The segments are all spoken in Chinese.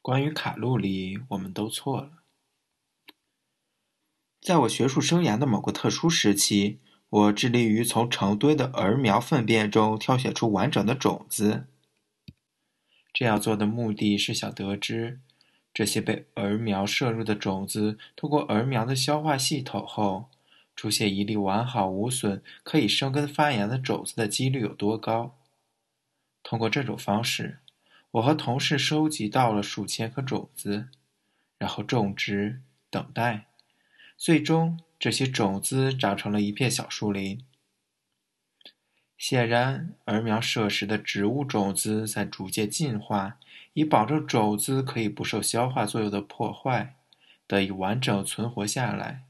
关于卡路里，我们都错了。在我学术生涯的某个特殊时期，我致力于从成堆的儿苗粪便中挑选出完整的种子。这样做的目的是想得知，这些被儿苗摄入的种子通过儿苗的消化系统后，出现一粒完好无损、可以生根发芽的种子的几率有多高。通过这种方式，我和同事收集到了数千颗种子，然后种植、等待。最终，这些种子长成了一片小树林。显然，儿苗摄食的植物种子在逐渐进化，以保证种子可以不受消化作用的破坏，得以完整存活下来。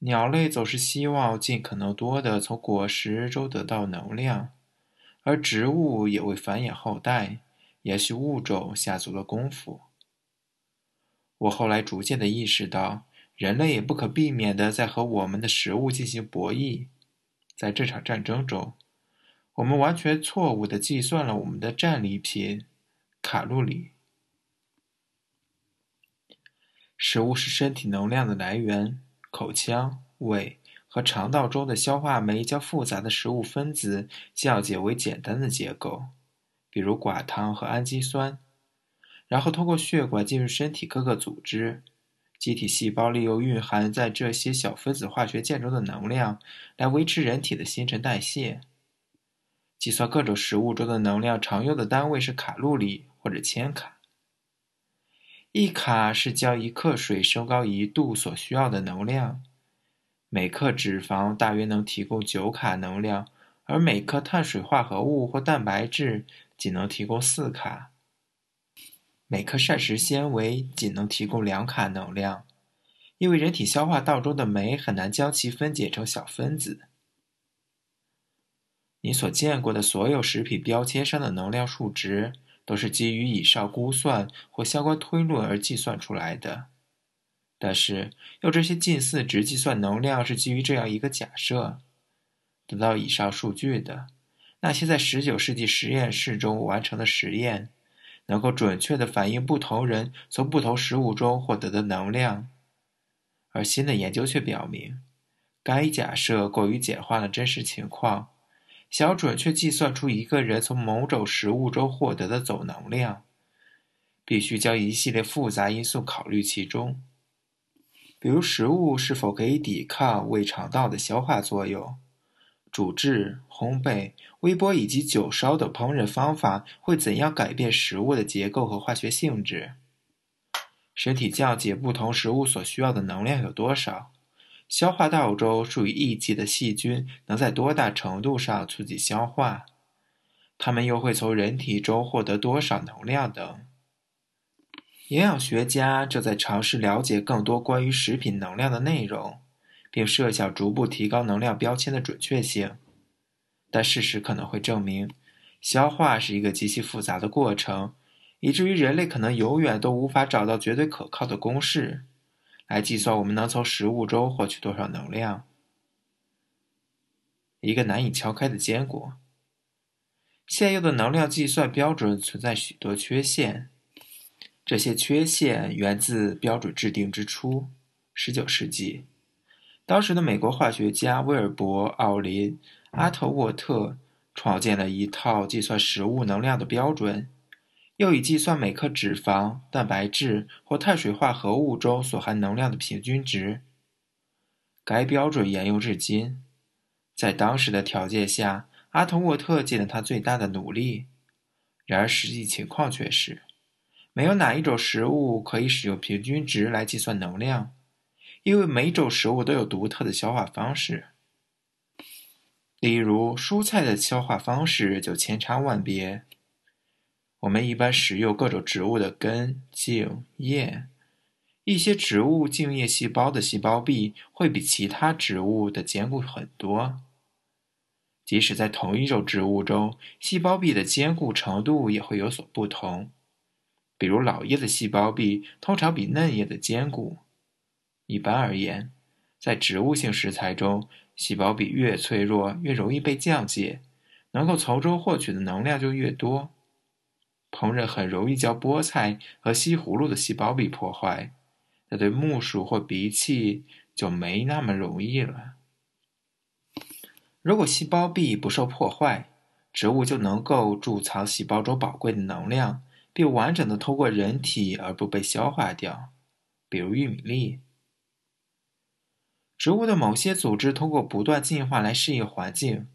鸟类总是希望尽可能多地从果实中得到能量，而植物也为繁衍后代、延续物种下足了功夫。我后来逐渐地意识到，人类也不可避免地在和我们的食物进行博弈。在这场战争中，我们完全错误地计算了我们的战利品——卡路里。食物是身体能量的来源，口腔、胃和肠道中的消化酶将复杂的食物分子降解为简单的结构，比如寡糖和氨基酸，然后通过血管进入身体各个组织。机体细胞利用蕴含在这些小分子化学键中的能量来维持人体的新陈代谢。计算各种食物中的能量常用的单位是卡路里或者千卡。一卡是将一克水升高1度所需要的能量，每克脂肪大约能提供9卡能量，而每克碳水化合物或蛋白质仅能提供4卡。每克膳食纤维仅能提供2卡能量，因为人体消化道中的酶很难将其分解成小分子。你所见过的所有食品标签上的能量数值，都是基于以上估算或相关推论而计算出来的。但是，用这些近似值计算能量是基于这样一个假设：得到以上数据的，那些在19世纪实验室中完成的实验，能够准确地反映不同人从不同食物中获得的能量，而新的研究却表明，该假设过于简化了真实情况。想要准确计算出一个人从某种食物中获得的总能量，必须将一系列复杂因素考虑其中，比如食物是否可以抵抗胃肠道的消化作用。煮制、烘焙、微波以及久烧等烹饪方法会怎样改变食物的结构和化学性质？身体降解不同食物所需要的能量有多少？消化道中属于异己的细菌能在多大程度上促进消化？它们又会从人体中获得多少能量等？营养学家正在尝试了解更多关于食品能量的内容，并设想逐步提高能量标签的准确性，但事实可能会证明，消化是一个极其复杂的过程，以至于人类可能永远都无法找到绝对可靠的公式，来计算我们能从食物中获取多少能量。一个难以敲开的坚果。现有的能量计算标准存在许多缺陷，这些缺陷源自标准制定之初，19世纪。当时的美国化学家威尔伯·奥林·阿特沃特创建了一套计算食物能量的标准，又以计算每克脂肪、蛋白质或碳水化合物中所含能量的平均值。该标准沿用至今。在当时的条件下，阿特沃特尽了他最大的努力。然而实际情况却是，没有哪一种食物可以使用平均值来计算能量。因为每种食物都有独特的消化方式，例如蔬菜的消化方式就千差万别。我们一般食用各种植物的根、茎、叶。一些植物茎叶细胞的细胞壁会比其他植物的坚固很多，即使在同一种植物中，细胞壁的坚固程度也会有所不同。比如老叶的细胞壁通常比嫩叶的坚固。一般而言，在植物性食材中，细胞壁越脆弱越容易被降解，能够从中获取的能量就越多。烹饪很容易将菠菜和西葫芦的细胞壁破坏，那对木薯或荸荠就没那么容易了。如果细胞壁不受破坏，植物就能够贮藏细胞中宝贵的能量，并完整的通过人体而不被消化掉，比如玉米粒。植物的某些组织通过不断进化来适应环境，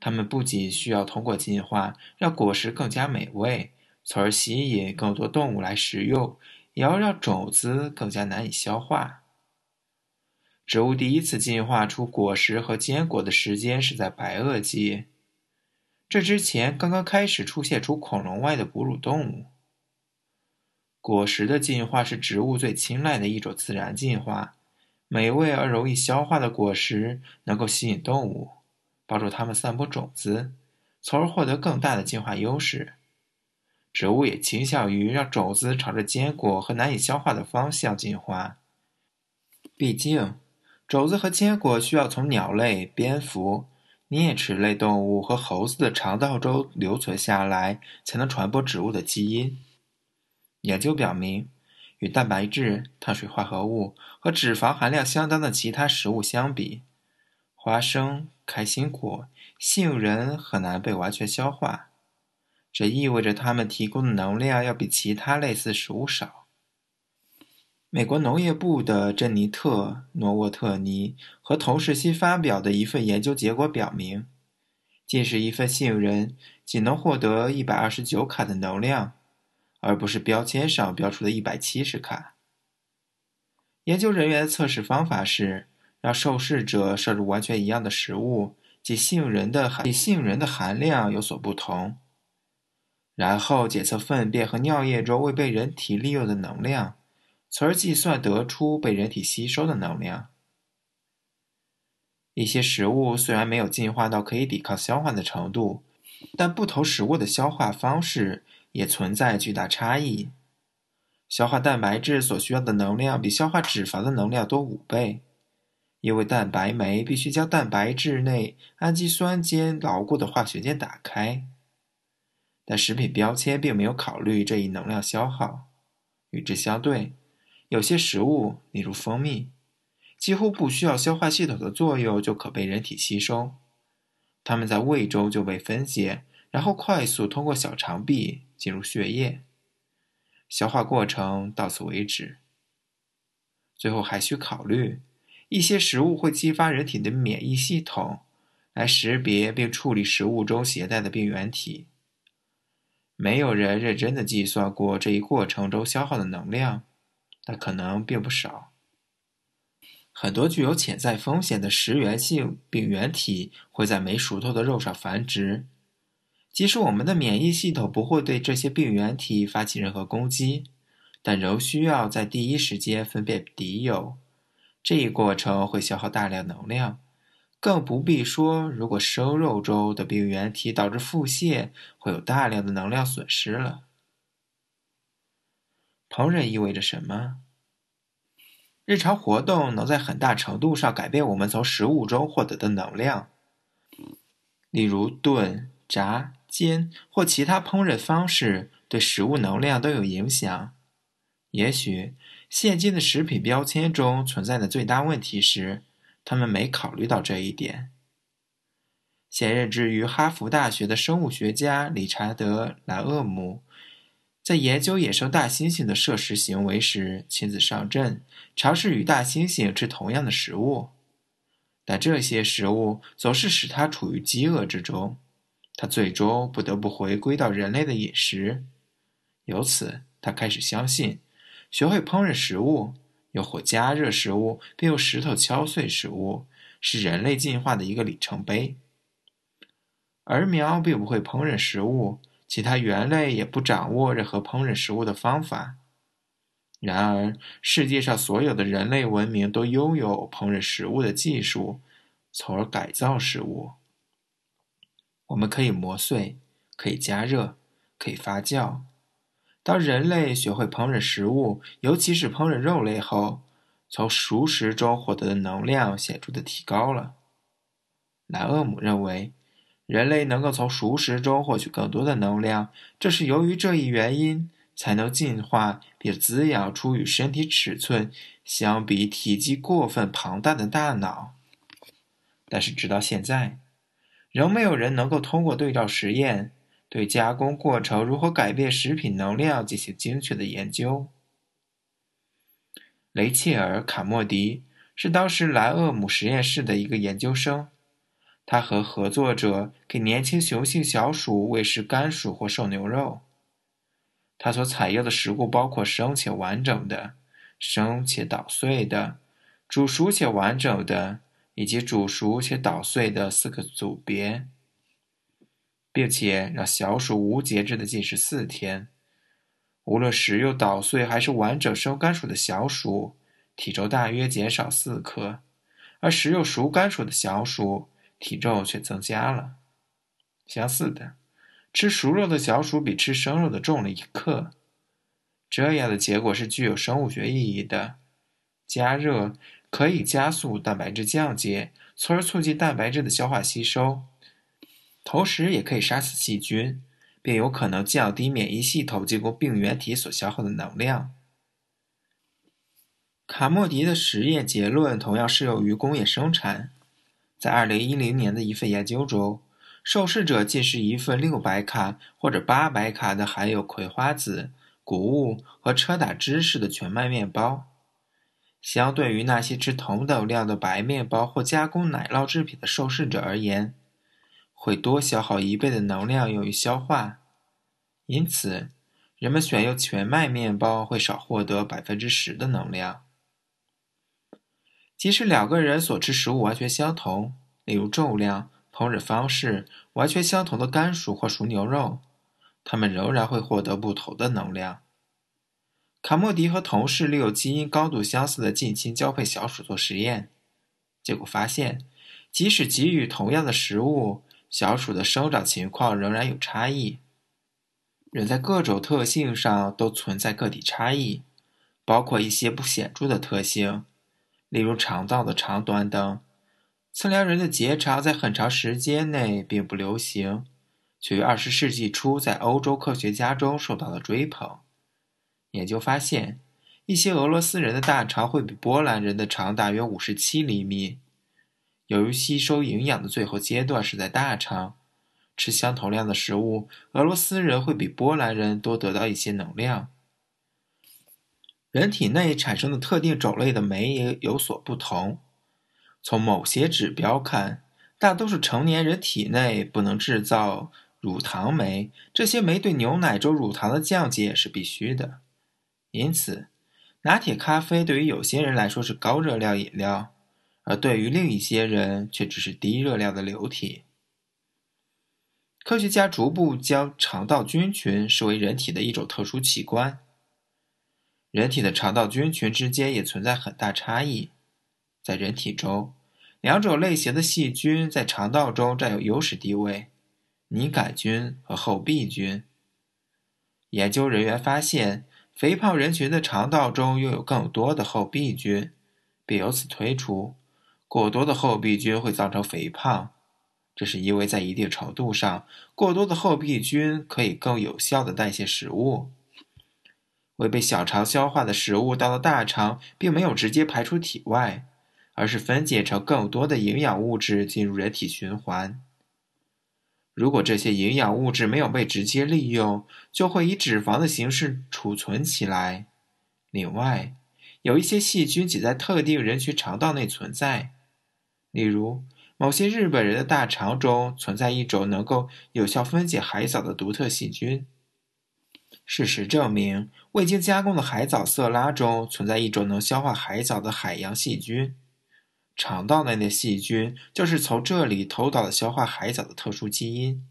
它们不仅需要通过进化让果实更加美味，从而吸引更多动物来食用，也要让种子更加难以消化。植物第一次进化出果实和坚果的时间是在白垩纪，这之前刚刚开始出现出恐龙外的哺乳动物。果实的进化是植物最青睐的一种自然进化，美味而容易消化的果实能够吸引动物，帮助它们散播种子，从而获得更大的进化优势。植物也倾向于让种子朝着坚果和难以消化的方向进化，毕竟种子和坚果需要从鸟类、蝙蝠、啮齿类动物和猴子的肠道中留存下来，才能传播植物的基因。研究表明，与蛋白质、碳水化合物和脂肪含量相当的其他食物相比，花生、开心果、杏仁很难被完全消化，这意味着它们提供的能量要比其他类似食物少。美国农业部的珍妮特·诺沃特尼和同时期发表的一份研究结果表明，进食一份杏仁仅能获得129卡的能量，而不是标签上标出的170卡。研究人员的测试方法是让受试者摄入完全一样的食物，即杏仁的含量有所不同，然后检测粪便和尿液中未被人体利用的能量，从而计算得出被人体吸收的能量。一些食物虽然没有进化到可以抵抗消化的程度，但不同食物的消化方式也存在巨大差异。消化蛋白质所需要的能量比消化脂肪的能量多5倍，因为蛋白酶必须将蛋白质内氨基酸间牢固的化学键打开，但食品标签并没有考虑这一能量消耗。与之相对，有些食物，例如蜂蜜，几乎不需要消化系统的作用就可被人体吸收，它们在胃中就被分解，然后快速通过小肠壁进入血液，消化过程到此为止。最后还需考虑，一些食物会激发人体的免疫系统，来识别并处理食物中携带的病原体。没有人认真地计算过这一过程中消耗的能量，但可能并不少。很多具有潜在风险的食源性病原体会在没熟透的肉上繁殖，即使我们的免疫系统不会对这些病原体发起任何攻击，但仍需要在第一时间分辨敌友。这一过程会消耗大量能量，更不必说如果生肉中的病原体导致腹泻，会有大量的能量损失了。烹饪意味着什么？日常活动能在很大程度上改变我们从食物中获得的能量，例如炖、炸、煎或其他烹饪方式对食物能量都有影响。也许现今的食品标签中存在的最大问题是，他们没考虑到这一点。现任职于哈佛大学的生物学家理查德·兰厄姆在研究野生大猩猩的摄食行为时，亲自上阵，尝试与大猩猩吃同样的食物，但这些食物总是使他处于饥饿之中，他最终不得不回归到人类的饮食。由此，他开始相信，学会烹饪食物，用火加热食物，并用石头敲碎食物，是人类进化的一个里程碑。儿苗并不会烹饪食物，其他猿类也不掌握任何烹饪食物的方法。然而，世界上所有的人类文明都拥有烹饪食物的技术，从而改造食物。我们可以磨碎，可以加热，可以发酵。当人类学会烹饪食物，尤其是烹饪肉类后，从熟食中获得的能量显著地提高了。兰厄姆认为，人类能够从熟食中获取更多的能量，这是由于这一原因才能进化并滋养出与身体尺寸相比体积过分庞大的大脑。但是直到现在，仍没有人能够通过对照实验对加工过程如何改变食品能量进行精确的研究。雷切尔·卡莫迪是当时莱厄姆实验室的一个研究生，他和合作者给年轻雄性小鼠喂食甘薯或瘦牛肉。他所采用的食物包括生且完整的、生且捣碎的、煮熟且完整的以及煮熟且捣碎的4个组别，并且让小鼠无节制地进食4天。无论食用捣碎还是完整生甘薯的小鼠，体重大约减少4克，而食用熟甘薯的小鼠，体重却增加了。相似的，吃熟肉的小鼠比吃生肉的重了1克。这样的结果是具有生物学意义的。加热可以加速蛋白质降解，从而促进蛋白质的消化吸收。同时也可以杀死细菌，并有可能降低免疫系统进攻病原体所消耗的能量。卡莫迪的实验结论同样适用于工业生产。在2010年的一份研究中，受试者进食一份600卡或者800卡的含有葵花籽、谷物和车打芝士的全麦面包，相对于那些吃同等量的白面包或加工奶酪制品的受试者而言，会多消耗1倍的能量用于消化。因此，人们选用全麦面包会少获得 10% 的能量。即使2个人所吃食物完全相同，例如重量、烹饪方式完全相同的甘薯或熟牛肉，他们仍然会获得不同的能量。卡莫迪和同事利用基因高度相似的近亲交配小鼠做实验，结果发现，即使给予同样的食物，小鼠的生长情况仍然有差异。人在各种特性上都存在个体差异，包括一些不显著的特性，例如肠道的长短等。测量人的结肠在很长时间内并不流行，却于20世纪初在欧洲科学家中受到了追捧。研究发现，一些俄罗斯人的大肠会比波兰人的长大约57厘米。由于吸收营养的最后阶段是在大肠，吃相同量的食物，俄罗斯人会比波兰人多得到一些能量。人体内产生的特定种类的酶也有所不同。从某些指标看，大多数成年人体内不能制造乳糖酶，这些酶对牛奶中乳糖的降解是必须的。因此，拿铁咖啡对于有些人来说是高热量饮料，而对于另一些人却只是低热量的流体。科学家逐步将肠道菌群视为人体的一种特殊器官。人体的肠道菌群之间也存在很大差异。在人体中，两种类型的细菌在肠道中占有优势地位：拟杆菌和厚壁菌。研究人员发现，肥胖人群的肠道中拥有更多的厚壁菌，并由此推出，过多的厚壁菌会造成肥胖。这是因为在一定程度上，过多的厚壁菌可以更有效地代谢食物。未被小肠消化的食物到了大肠，并没有直接排出体外，而是分解成更多的营养物质进入人体循环。如果这些营养物质没有被直接利用，就会以脂肪的形式储存起来。另外，有一些细菌仅在特定人群肠道内存在，例如某些日本人的大肠中存在一种能够有效分解海藻的独特细菌。事实证明，未经加工的海藻色拉中存在一种能消化海藻的海洋细菌。肠道内的细菌就是从这里偷到了消化海藻的特殊基因。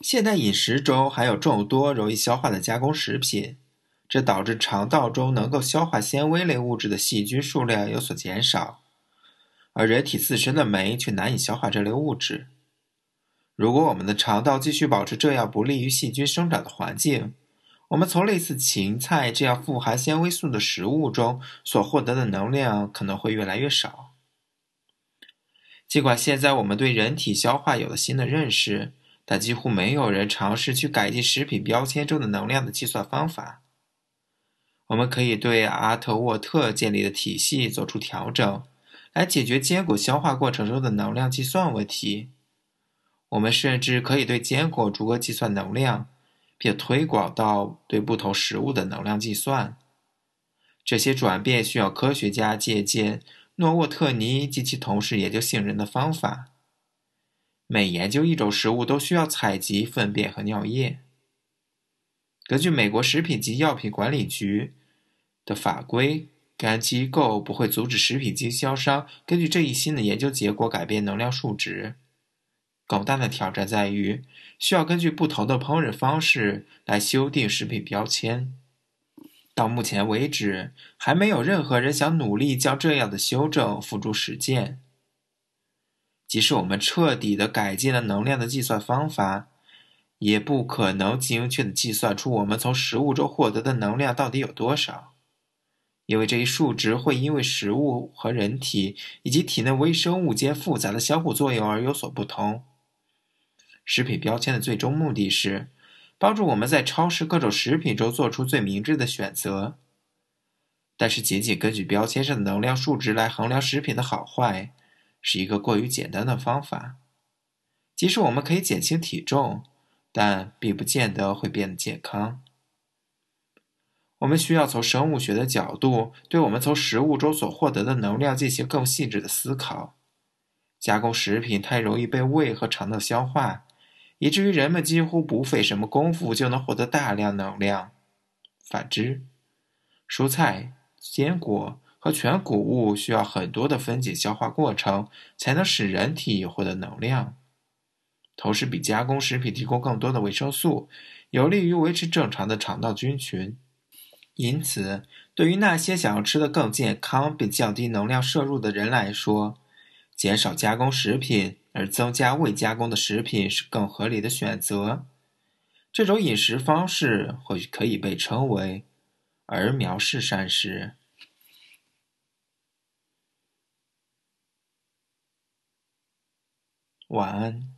现代饮食中含有众多容易消化的加工食品，这导致肠道中能够消化纤维类物质的细菌数量有所减少，而人体自身的酶却难以消化这类物质。如果我们的肠道继续保持这样不利于细菌生长的环境，我们从类似芹菜这样富含纤维素的食物中所获得的能量可能会越来越少。尽管现在我们对人体消化有了新的认识，但几乎没有人尝试去改进食品标签中的能量的计算方法。我们可以对阿特沃特建立的体系做出调整，来解决坚果消化过程中的能量计算问题。我们甚至可以对坚果逐个计算能量，并推广到对不同食物的能量计算。这些转变需要科学家借鉴诺沃特尼及其同事研究杏仁的方法。每研究一种食物都需要采集粪便和尿液。根据美国食品及药品管理局的法规，该机构不会阻止食品经销商根据这一新的研究结果改变能量数值。更大的挑战在于，需要根据不同的烹饪方式来修订食品标签。到目前为止，还没有任何人想努力将这样的修正付诸实践。即使我们彻底地改进了能量的计算方法，也不可能精确地计算出我们从食物中获得的能量到底有多少，因为这一数值会因为食物和人体以及体内微生物间复杂的相互作用而有所不同。食品标签的最终目的是帮助我们在超市各种食品中做出最明智的选择，但是仅仅根据标签上的能量数值来衡量食品的好坏，是一个过于简单的方法。即使我们可以减轻体重，但并不见得会变得健康。我们需要从生物学的角度，对我们从食物中所获得的能量进行更细致的思考。加工食品太容易被胃和肠道消化，以至于人们几乎不费什么功夫就能获得大量能量。反之，蔬菜、坚果和全谷物需要很多的分解消化过程才能使人体获得能量，同时比加工食品提供更多的维生素，有利于维持正常的肠道菌群。因此，对于那些想要吃得更健康并降低能量摄入的人来说，减少加工食品而增加未加工的食品是更合理的选择。这种饮食方式或许可以被称为儿苗式膳食。晚安。